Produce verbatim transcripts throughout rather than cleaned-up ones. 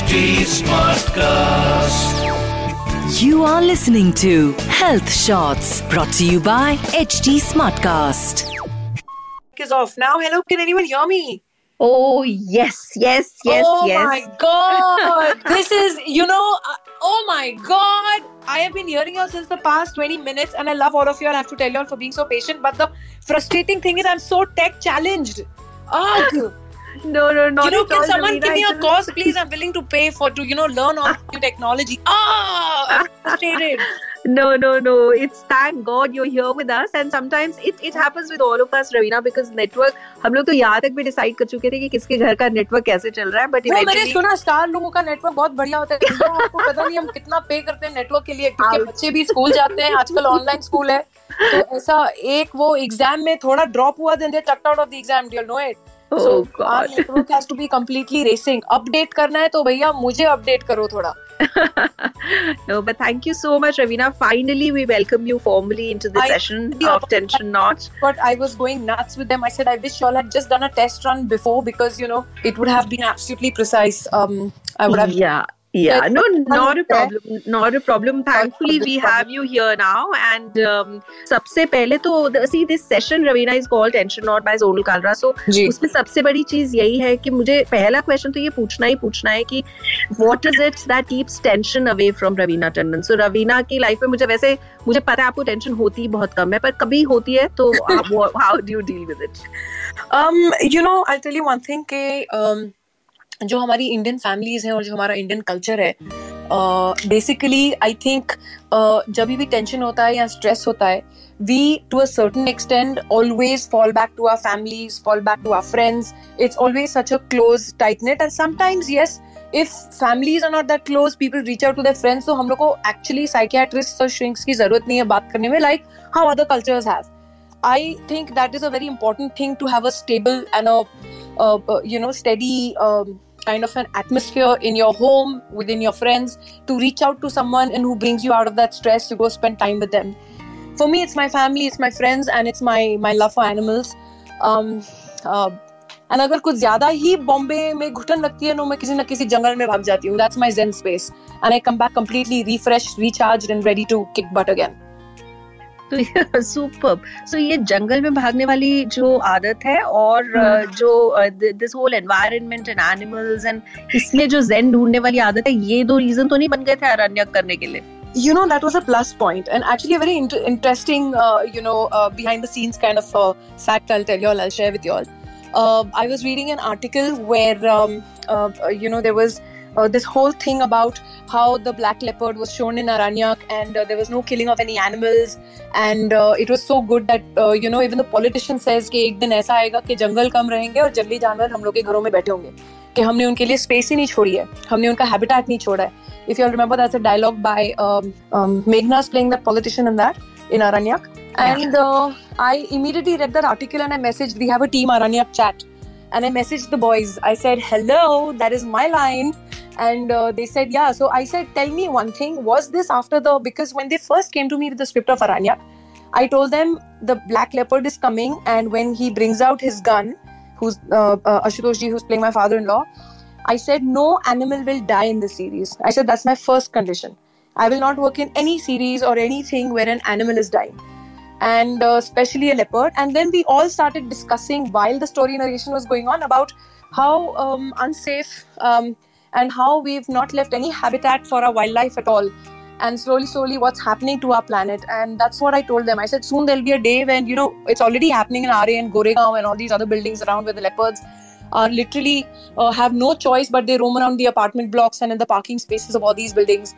H D Smartcast. You are listening to Health Shots, brought to you by H T Smartcast. Is off now. Hello, can anyone hear me? Oh yes, yes, yes, oh, yes. Oh my God! This is, you know, uh, oh my God! I have been hearing you all since the past twenty minutes, and I love all of you. I have to tell you all for being so patient. But the frustrating thing is, I'm so tech challenged. Ugh. No, no, no. You know, can someone Raveena, give me a course, please? I'm willing to pay for to, you know, learn all new technology. Ah, oh, I'm frustrated. No, no, no. It's thank God you're here with us, and sometimes it, it happens with all of us, Raveena, because network. हम लोग तो यहाँ तक भी decide कर चुके थे कि किसके घर का network कैसे चल रहा है, but eventually. मैंने सुना स्टार लोगों का network बहुत बढ़िया होता है. आपको पता नहीं हम कितना pay करते हैं network के लिए, क्योंकि बच्चे भी स्कूल जाते हैं. आजकल ऑनलाइन स्कूल है, तो ऐसा एक वो एग्जाम में थोड़ा ड्रॉप हुआ, then they tucked out of the exam. You'll know it. Oh, so God. Our network has to be completely racing. Update करना है तो भैया मुझे update करो थोड़ा. No, but thank you so much, Raveena. Finally, we welcome you formally into the I, session yeah, of Tension Notch. But I was going nuts with them. I said, I wish y'all had just done a test run before, because, you know, it would have been absolutely precise. Um, I would have. Yeah. Yeah, no, not a problem, not a problem. Thankfully, we have you here now. And um, सबसे पहले तो see, this session, Raveena, is called Tension Knot by Zonu Kalra. So उसमें सबसे बड़ी चीज यही है कि मुझे पहला question तो ये पूछना ही पूछना है कि what is it that keeps tension away from Raveena Tandon? So Raveena की life में मुझे वैसे मुझे पता है आपको tension होती ही बहुत कम है, पर कभी होती है तो how do you deal with it? Um, you know, I'll tell you one thing कि um, जो हमारी इंडियन फैमिलीज हैं और जो हमारा इंडियन कल्चर है, बेसिकली आई थिंक जब भी टेंशन होता है या स्ट्रेस होता है, we to a certain extent always fall back to our families, fall back to our friends. It's always such a close tight net, and sometimes yes, if families are not that close, people reach out to their friends. तो हम लोग को actually psychiatrist और shrinks की जरूरत नहीं है बात करने में, like how other cultures have. I think that is a very important thing, to have a stable and a uh, you know steady um, kind of an atmosphere in your home, within your friends, to reach out to someone and who brings you out of that stress, to go spend time with them. For me, it's my family, it's my friends, and it's my my love for animals. Um, uh, and अगर कुछ ज़्यादा ही बॉम्बे में घुटन लगती है, no मैं किसी न किसी जंगल में भाग जाती हूँ. That's my zen space, and I come back completely refreshed, recharged, and ready to kick butt again. तो सुपर्ब. सो ये जंगल में भागने वाली जो आदत है और जो this whole environment and animals and इसमें जो ज़ेन ढूंढने वाली आदत है, ये दो रीजन तो नहीं बन गए थे अरण्यक करने के लिए? You know, that was a plus point, and actually a very inter- interesting uh, you know uh, behind the scenes kind of uh, fact I'll tell you all, I'll share with you all. Uh, I was reading an article where um, uh, you know there was Uh, this whole thing about how the black leopard was shown in Aranyak, and uh, there was no killing of any animals, and uh, it was so good that uh, you know even the politician says कि एक दिन ऐसा आएगा कि जंगल कम रहेंगे और जंगली जानवर हम लोग के घरों में बैठे होंगे, कि हमने उनके लिए स्पेस ही नहीं छोड़ी है, हमने उनका हैबिटेट नहीं छोड़ा है. If you all remember, that's a dialogue by um, um, Meghna's playing that politician in that in Aranyak, and uh, I immediately read that article and I messaged. We have a team Aranyak chat, and I messaged the boys. I said, "Hello, that is my line." And uh, they said, yeah. So I said, tell me one thing. Was this after the... Because when they first came to me with the script of Aranyak, I told them the black leopard is coming. And when he brings out his gun, who's uh, uh, Ashutosh Ji, who's playing my father-in-law, I said, no animal will die in this series. I said, that's my first condition. I will not work in any series or anything where an animal is dying. And uh, especially a leopard. And then we all started discussing, while the story narration was going on, about how um, unsafe... Um, and how we've not left any habitat for our wildlife at all, and slowly slowly what's happening to our planet. And that's what I told them. I said, soon there'll be a day when, you know, it's already happening in R A and Goregaon and all these other buildings around where the leopards are literally uh, have no choice but they roam around the apartment blocks and in the parking spaces of all these buildings.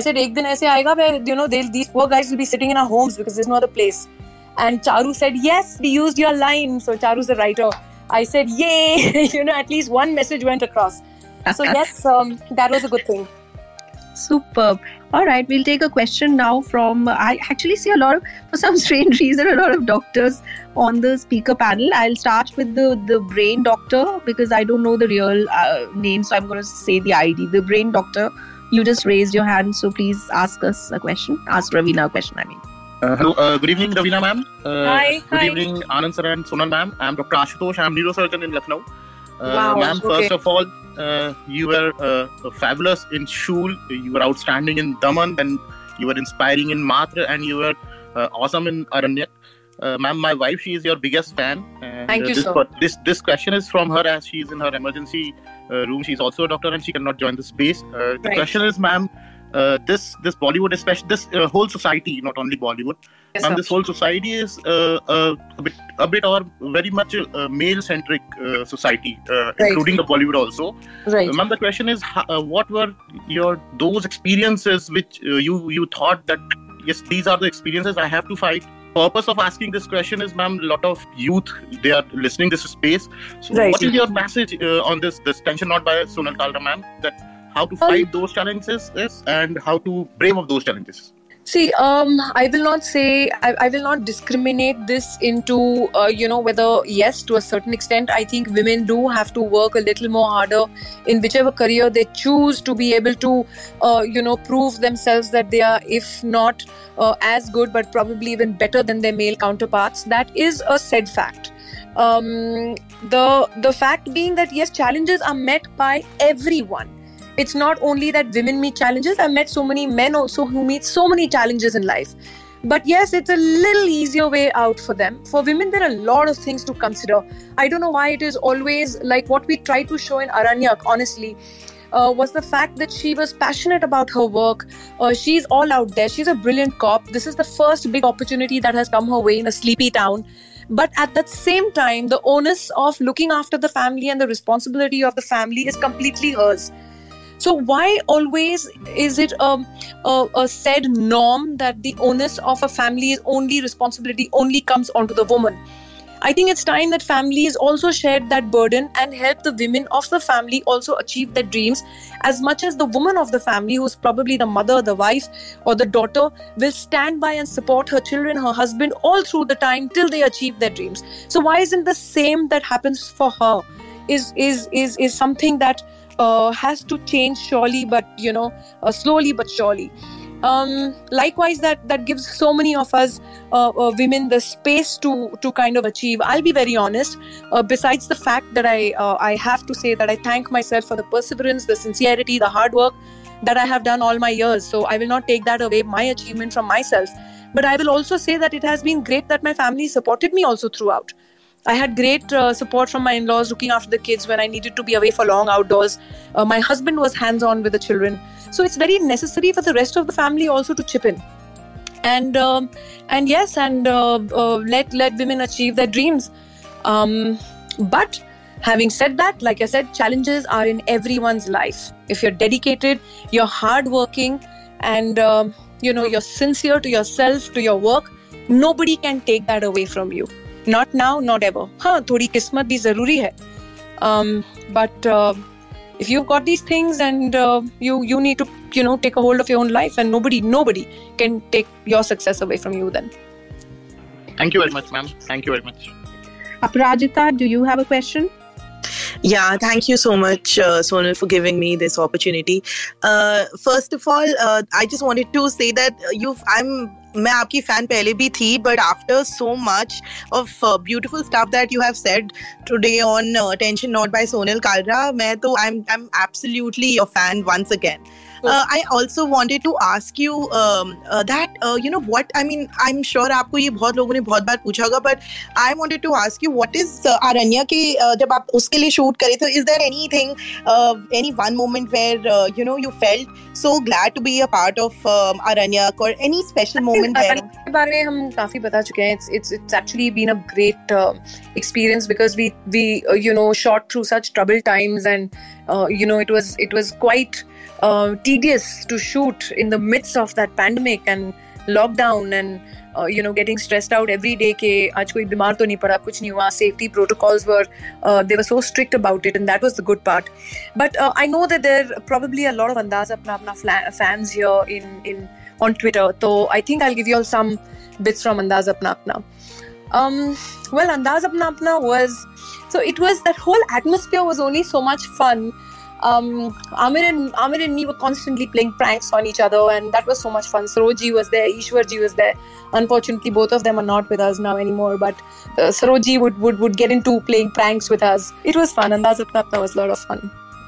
I said, ek din aise aayega where, you know, these poor guys will be sitting in our homes because there's no other place. And Charu said, yes, we used your line. So Charu's the writer. I said, yay. You know, at least one message went across. So yes, um, that was a good thing. Superb. All right, we'll take a question now from, uh, I actually see a lot of, for some strange reason, a lot of doctors on the speaker panel. I'll start with the, the brain doctor, because I don't know the real uh, name, so I'm going to say the I D. The brain doctor, you just raised your hand, so please ask us a question. Ask Raveena a question, I mean. Uh, hello, uh, good evening, Raveena ma'am. Uh, hi, Good hi. evening, Anand Saran, Sonal ma'am. I'm Doctor Ashutosh. I'm neurosurgeon in Lucknow. Uh, wow, ma'am, okay. First of all, uh, you were uh, fabulous in Shul, you were outstanding in Daman, and you were inspiring in Matra, and you were uh, awesome in Aranyak. Uh, ma'am, my wife, she is your biggest fan. And, Thank uh, you, this, sir. This, this question is from her as she is in her emergency uh, room. She is also a doctor and she cannot join the space. Uh, right. The question is, ma'am, uh, this this Bollywood, especially this uh, whole society, not only Bollywood, yes, ma'am, sir. This whole society is uh, uh, a bit a bit or very much uh, male-centric uh, society, uh, right. including the Bollywood also. Right. Uh, ma'am, the question is, uh, what were your those experiences which uh, you, you thought that, yes, these are the experiences I have to fight? Purpose of asking this question is, ma'am, a lot of youth, they are listening to this space. So right. what is your message uh, on this this tension not by Sonal Kalra, ma'am, that how to fight um, those challenges yes, and how to brave up those challenges? See, um, I will not say, I, I will not discriminate this into, uh, you know, whether, yes, to a certain extent, I think women do have to work a little more harder in whichever career they choose to be able to, uh, you know, prove themselves that they are, if not uh, as good, but probably even better than their male counterparts. That is a said fact. Um, the, the fact being that, yes, challenges are met by everyone. It's not only that women meet challenges. I've met so many men also who meet so many challenges in life. But yes, it's a little easier way out for them. For women, there are a lot of things to consider. I don't know why it is always like what we try to show in Aranyak, honestly, uh, was the fact that she was passionate about her work. Uh, she's all out there. She's a brilliant cop. This is the first big opportunity that has come her way in a sleepy town. But at that same time, the onus of looking after the family and the responsibility of the family is completely hers. So why always is it a, a, a said norm that the onus of a family is only responsibility only comes onto the woman? I think it's time that families also shared that burden and help the women of the family also achieve their dreams as much as the woman of the family, who's probably the mother, the wife or the daughter, will stand by and support her children, her husband all through the time till they achieve their dreams. So why isn't the same that happens for her is, is, is, is something that Uh, has to change surely, but you know, uh, slowly but surely. Um, likewise, that that gives so many of us uh, uh, women the space to to kind of achieve. I'll be very honest. Uh, besides the fact that I uh, I have to say that I thank myself for the perseverance, the sincerity, the hard work that I have done all my years. So I will not take that away, my achievement from myself. But I will also say that it has been great that my family supported me also throughout. I had great uh, support from my in-laws looking after the kids when I needed to be away for long outdoors. Uh, my husband was hands-on with the children. So it's very necessary for the rest of the family also to chip in. And um, and yes, and uh, uh, let, let women achieve their dreams. Um, but having said that, like I said, challenges are in everyone's life. If you're dedicated, you're hardworking, and uh, you know, you're sincere to yourself, to your work, nobody can take that away from you. Not now, not ever. Huh, thodi kismat bhi zaruri hai. Um, but uh, if you've got these things and uh, you you need to, you know, take a hold of your own life, and nobody, nobody can take your success away from you then. Thank you very much, ma'am. Thank you very much. Aparajita, do you have a question? Yeah, thank you so much, uh, Sonal, for giving me this opportunity. Uh, first of all, uh, I just wanted to say that you've, I'm... मैं आपकी fan पहले भी थी but after so much of beautiful stuff that you have said today on tension not by Sonal Kalra मैं तो I am I am absolutely your fan once again. Uh, I also wanted to ask you um, uh, that, uh, you know, what, I mean, I'm sure आपको ये बहुत लोगों ने बहुत बार पूछा होगा, but I wanted to ask you, what is uh, Aranya की, uh, जब आप उसके लिए shoot करे तो, is there anything, uh, any one moment where, uh, you know, you felt so glad to be a part of um, Aranya or any special moment there? Aranya के बारे में हम काफी बता चुके हैं. It's, it's, it's actually been a great uh, experience because we, we uh, you know, shot through such troubled times and, uh, you know, it was, it was quite Uh, tedious to shoot in the midst of that pandemic and lockdown and uh, you know, getting stressed out every day ke aaj koi bimar to nahi pada, kuch nahi hua. Safety protocols were uh, they were so strict about it, and that was the good part. But uh, I know that there are probably a lot of Andaz Apna Apna fans here in, in on Twitter, so I think I'll give you all some bits from Andaz Apna Apna. Um, well, Andaz Apna Apna was, so it was, that whole atmosphere was only so much fun. Um, Aamir and Aamir and me were constantly playing pranks on each other, and that was so much fun. Saroji was there, Ishwarji was there. Unfortunately, both of them are not with us now anymore, but uh, Saroji would, would, would get into playing pranks with us. It was fun, and Andaz Apna Apna was a lot of fun.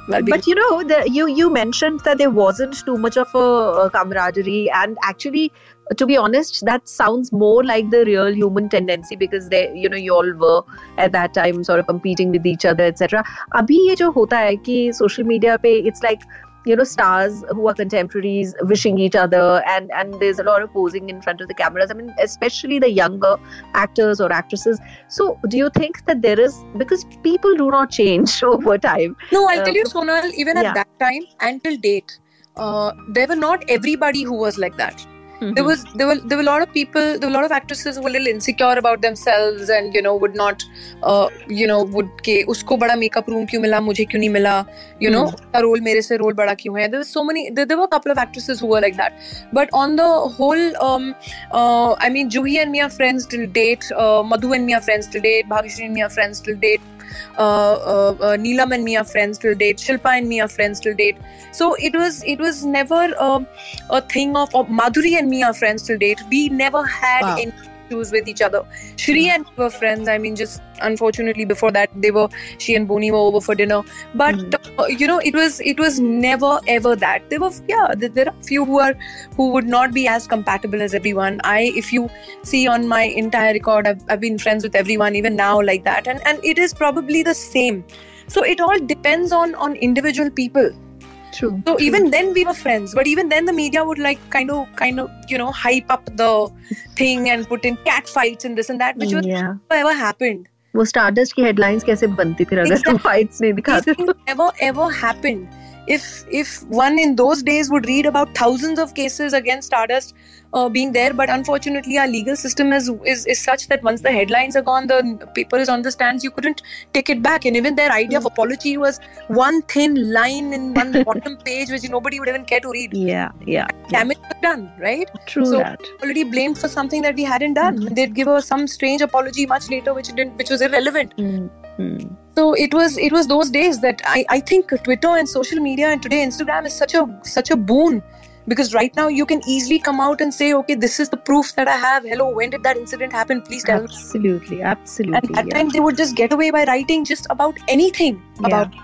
That'd but be... you know, the, you you mentioned that there wasn't too much of a camaraderie, and actually, to be honest, that sounds more like the real human tendency, because they, you know, you all were at that time sort of competing with each other, et cetera. Abhi ye jo hota hai ki social media pe, it's like, you know, stars who are contemporaries wishing each other, and, and there's a lot of posing in front of the cameras. I mean, especially the younger actors or actresses. So do you think that there is, because people do not change over time. No, I'll uh, tell you, Sonal, even yeah. at that time and till date, uh, there were not everybody who was like that. Mm-hmm. There was there were there were a lot of people, there were a lot of actresses who were a little insecure about themselves, and you know would not, uh, you know would के उसको बड़ा makeup room क्यों मिला, मुझे क्यों नहीं मिला, you know उसका role मेरे से role बड़ा क्यों है. There were so many, there, there were a couple of actresses who were like that. But on the whole, um, uh, I mean, Juhi and me are friends till date. Uh, Madhu and me are friends till date. Bhagyashree and me are friends till date. Uh, uh, uh, Neelam and me are friends till date. Shilpa and me are friends till date. So it was it was never uh, a thing of, of Madhuri and me are friends till date. We never had wow. any issues with each other. Shri and me were friends. I mean, just unfortunately before that they were she and Boni were over for dinner. But mm-hmm. uh, you know it was it was never ever that. There were yeah there, there are few who are who would not be as compatible as everyone. I if you see on my entire record, I've, I've been friends with everyone even now like that, and and it is probably the same. So it all depends on on individual people. True. So True. Even then we were friends, but even then the media would like kind of, kind of, you know, hype up the thing and put in cat fights and this and that, which yeah. was never happened. वो Stardust की headlines कैसे बनती थी अगर तुम fights नहीं दिखाते? Never ever happened. If if one in those days would read about thousands of cases against Stardust uh, being there, but unfortunately our legal system is, is is such that once the headlines are gone, the paper is on the stands, you couldn't take it back. And even their idea of apology was one thin line in one bottom page which nobody would even care to read. Yeah, yeah. Damage yeah. was done, right? True so that. Already blamed for something that we hadn't done. Mm-hmm. They'd give us some strange apology much later, which didn't, which was irrelevant. Mm-hmm. So it was it was those days that I, I think Twitter and social media and today Instagram is such a such a boon, because right now you can easily come out and say, okay, this is the proof that I have. Hello, when did that incident happen? Please tell me. Absolutely, absolutely. And at yeah. times they would just get away by writing just about anything yeah. about.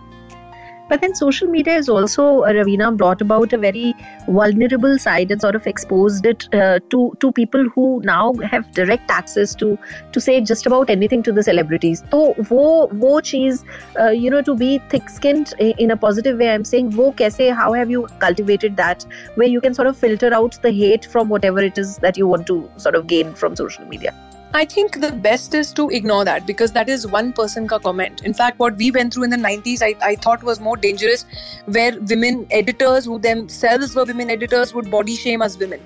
But then social media is also, uh, Ravina, brought about a very vulnerable side and sort of exposed it uh, to, to people who now have direct access to, to say just about anything to the celebrities. So, wo, wo cheez, uh, you know, to be thick-skinned in a positive way, I'm saying, wo kaise, how have you cultivated that, where you can sort of filter out the hate from whatever it is that you want to sort of gain from social media? I think the best is to ignore that, because that is one person ka comment. In fact, what we went through in the nineties, I, I thought was more dangerous, where women editors who themselves were women editors would body shame us women,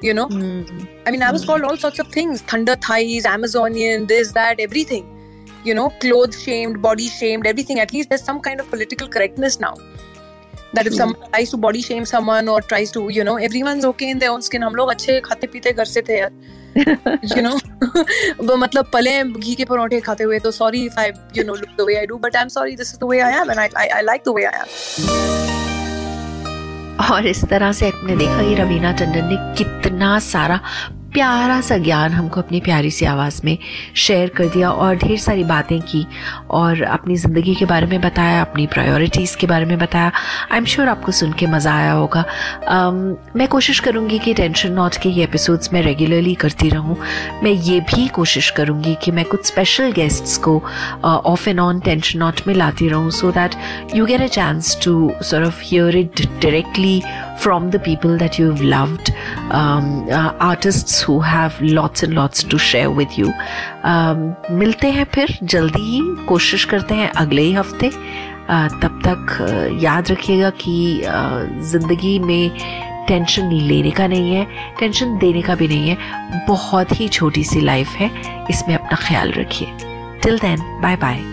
you know. Mm. I mean, I was called all sorts of things, thunder thighs, Amazonian, this, that, everything, you know, clothes shamed, body shamed, everything. At least there's some kind of political correctness now. That if someone tries to body shame someone or tries to, you know, everyone's okay in their own skin. हम लोग अच्छे खाते पीते घर से थे यार, you know, मतलब पले घी के पराठे खाते हुए. तो sorry if I, you know, look the way I do, but I'm sorry, this is the way I am, and I I, I like the way I am. और इस तरह से आपने देखा कि रवीना टंडन ने कितना सारा प्यारा सा ज्ञान हमको अपनी प्यारी सी आवाज़ में शेयर कर दिया, और ढेर सारी बातें की, और अपनी ज़िंदगी के बारे में बताया, अपनी प्रायोरिटीज़ के बारे में बताया. आई एम श्योर आपको सुन के मज़ा आया होगा. um, मैं कोशिश करूँगी कि टेंशन नॉट के ये एपिसोड्स मैं रेगुलरली करती रहूँ. मैं ये भी कोशिश करूँगी कि मैं कुछ स्पेशल गेस्ट्स को off and on tension not में लाती रहूँ, so that you get a chance to sort of hear it directly from the people that you've loved, um, uh, artists who have lots and lots to share with you. um, मिलते हैं फिर जल्दी ही, कोशिश करते हैं अगले ही हफ्ते. uh, तब तक uh, याद रखिएगा कि uh, ज़िंदगी में टेंशन लेने का नहीं है, टेंशन देने का भी नहीं है. बहुत ही छोटी सी लाइफ है, इसमें अपना ख्याल रखिए. Till then, bye bye.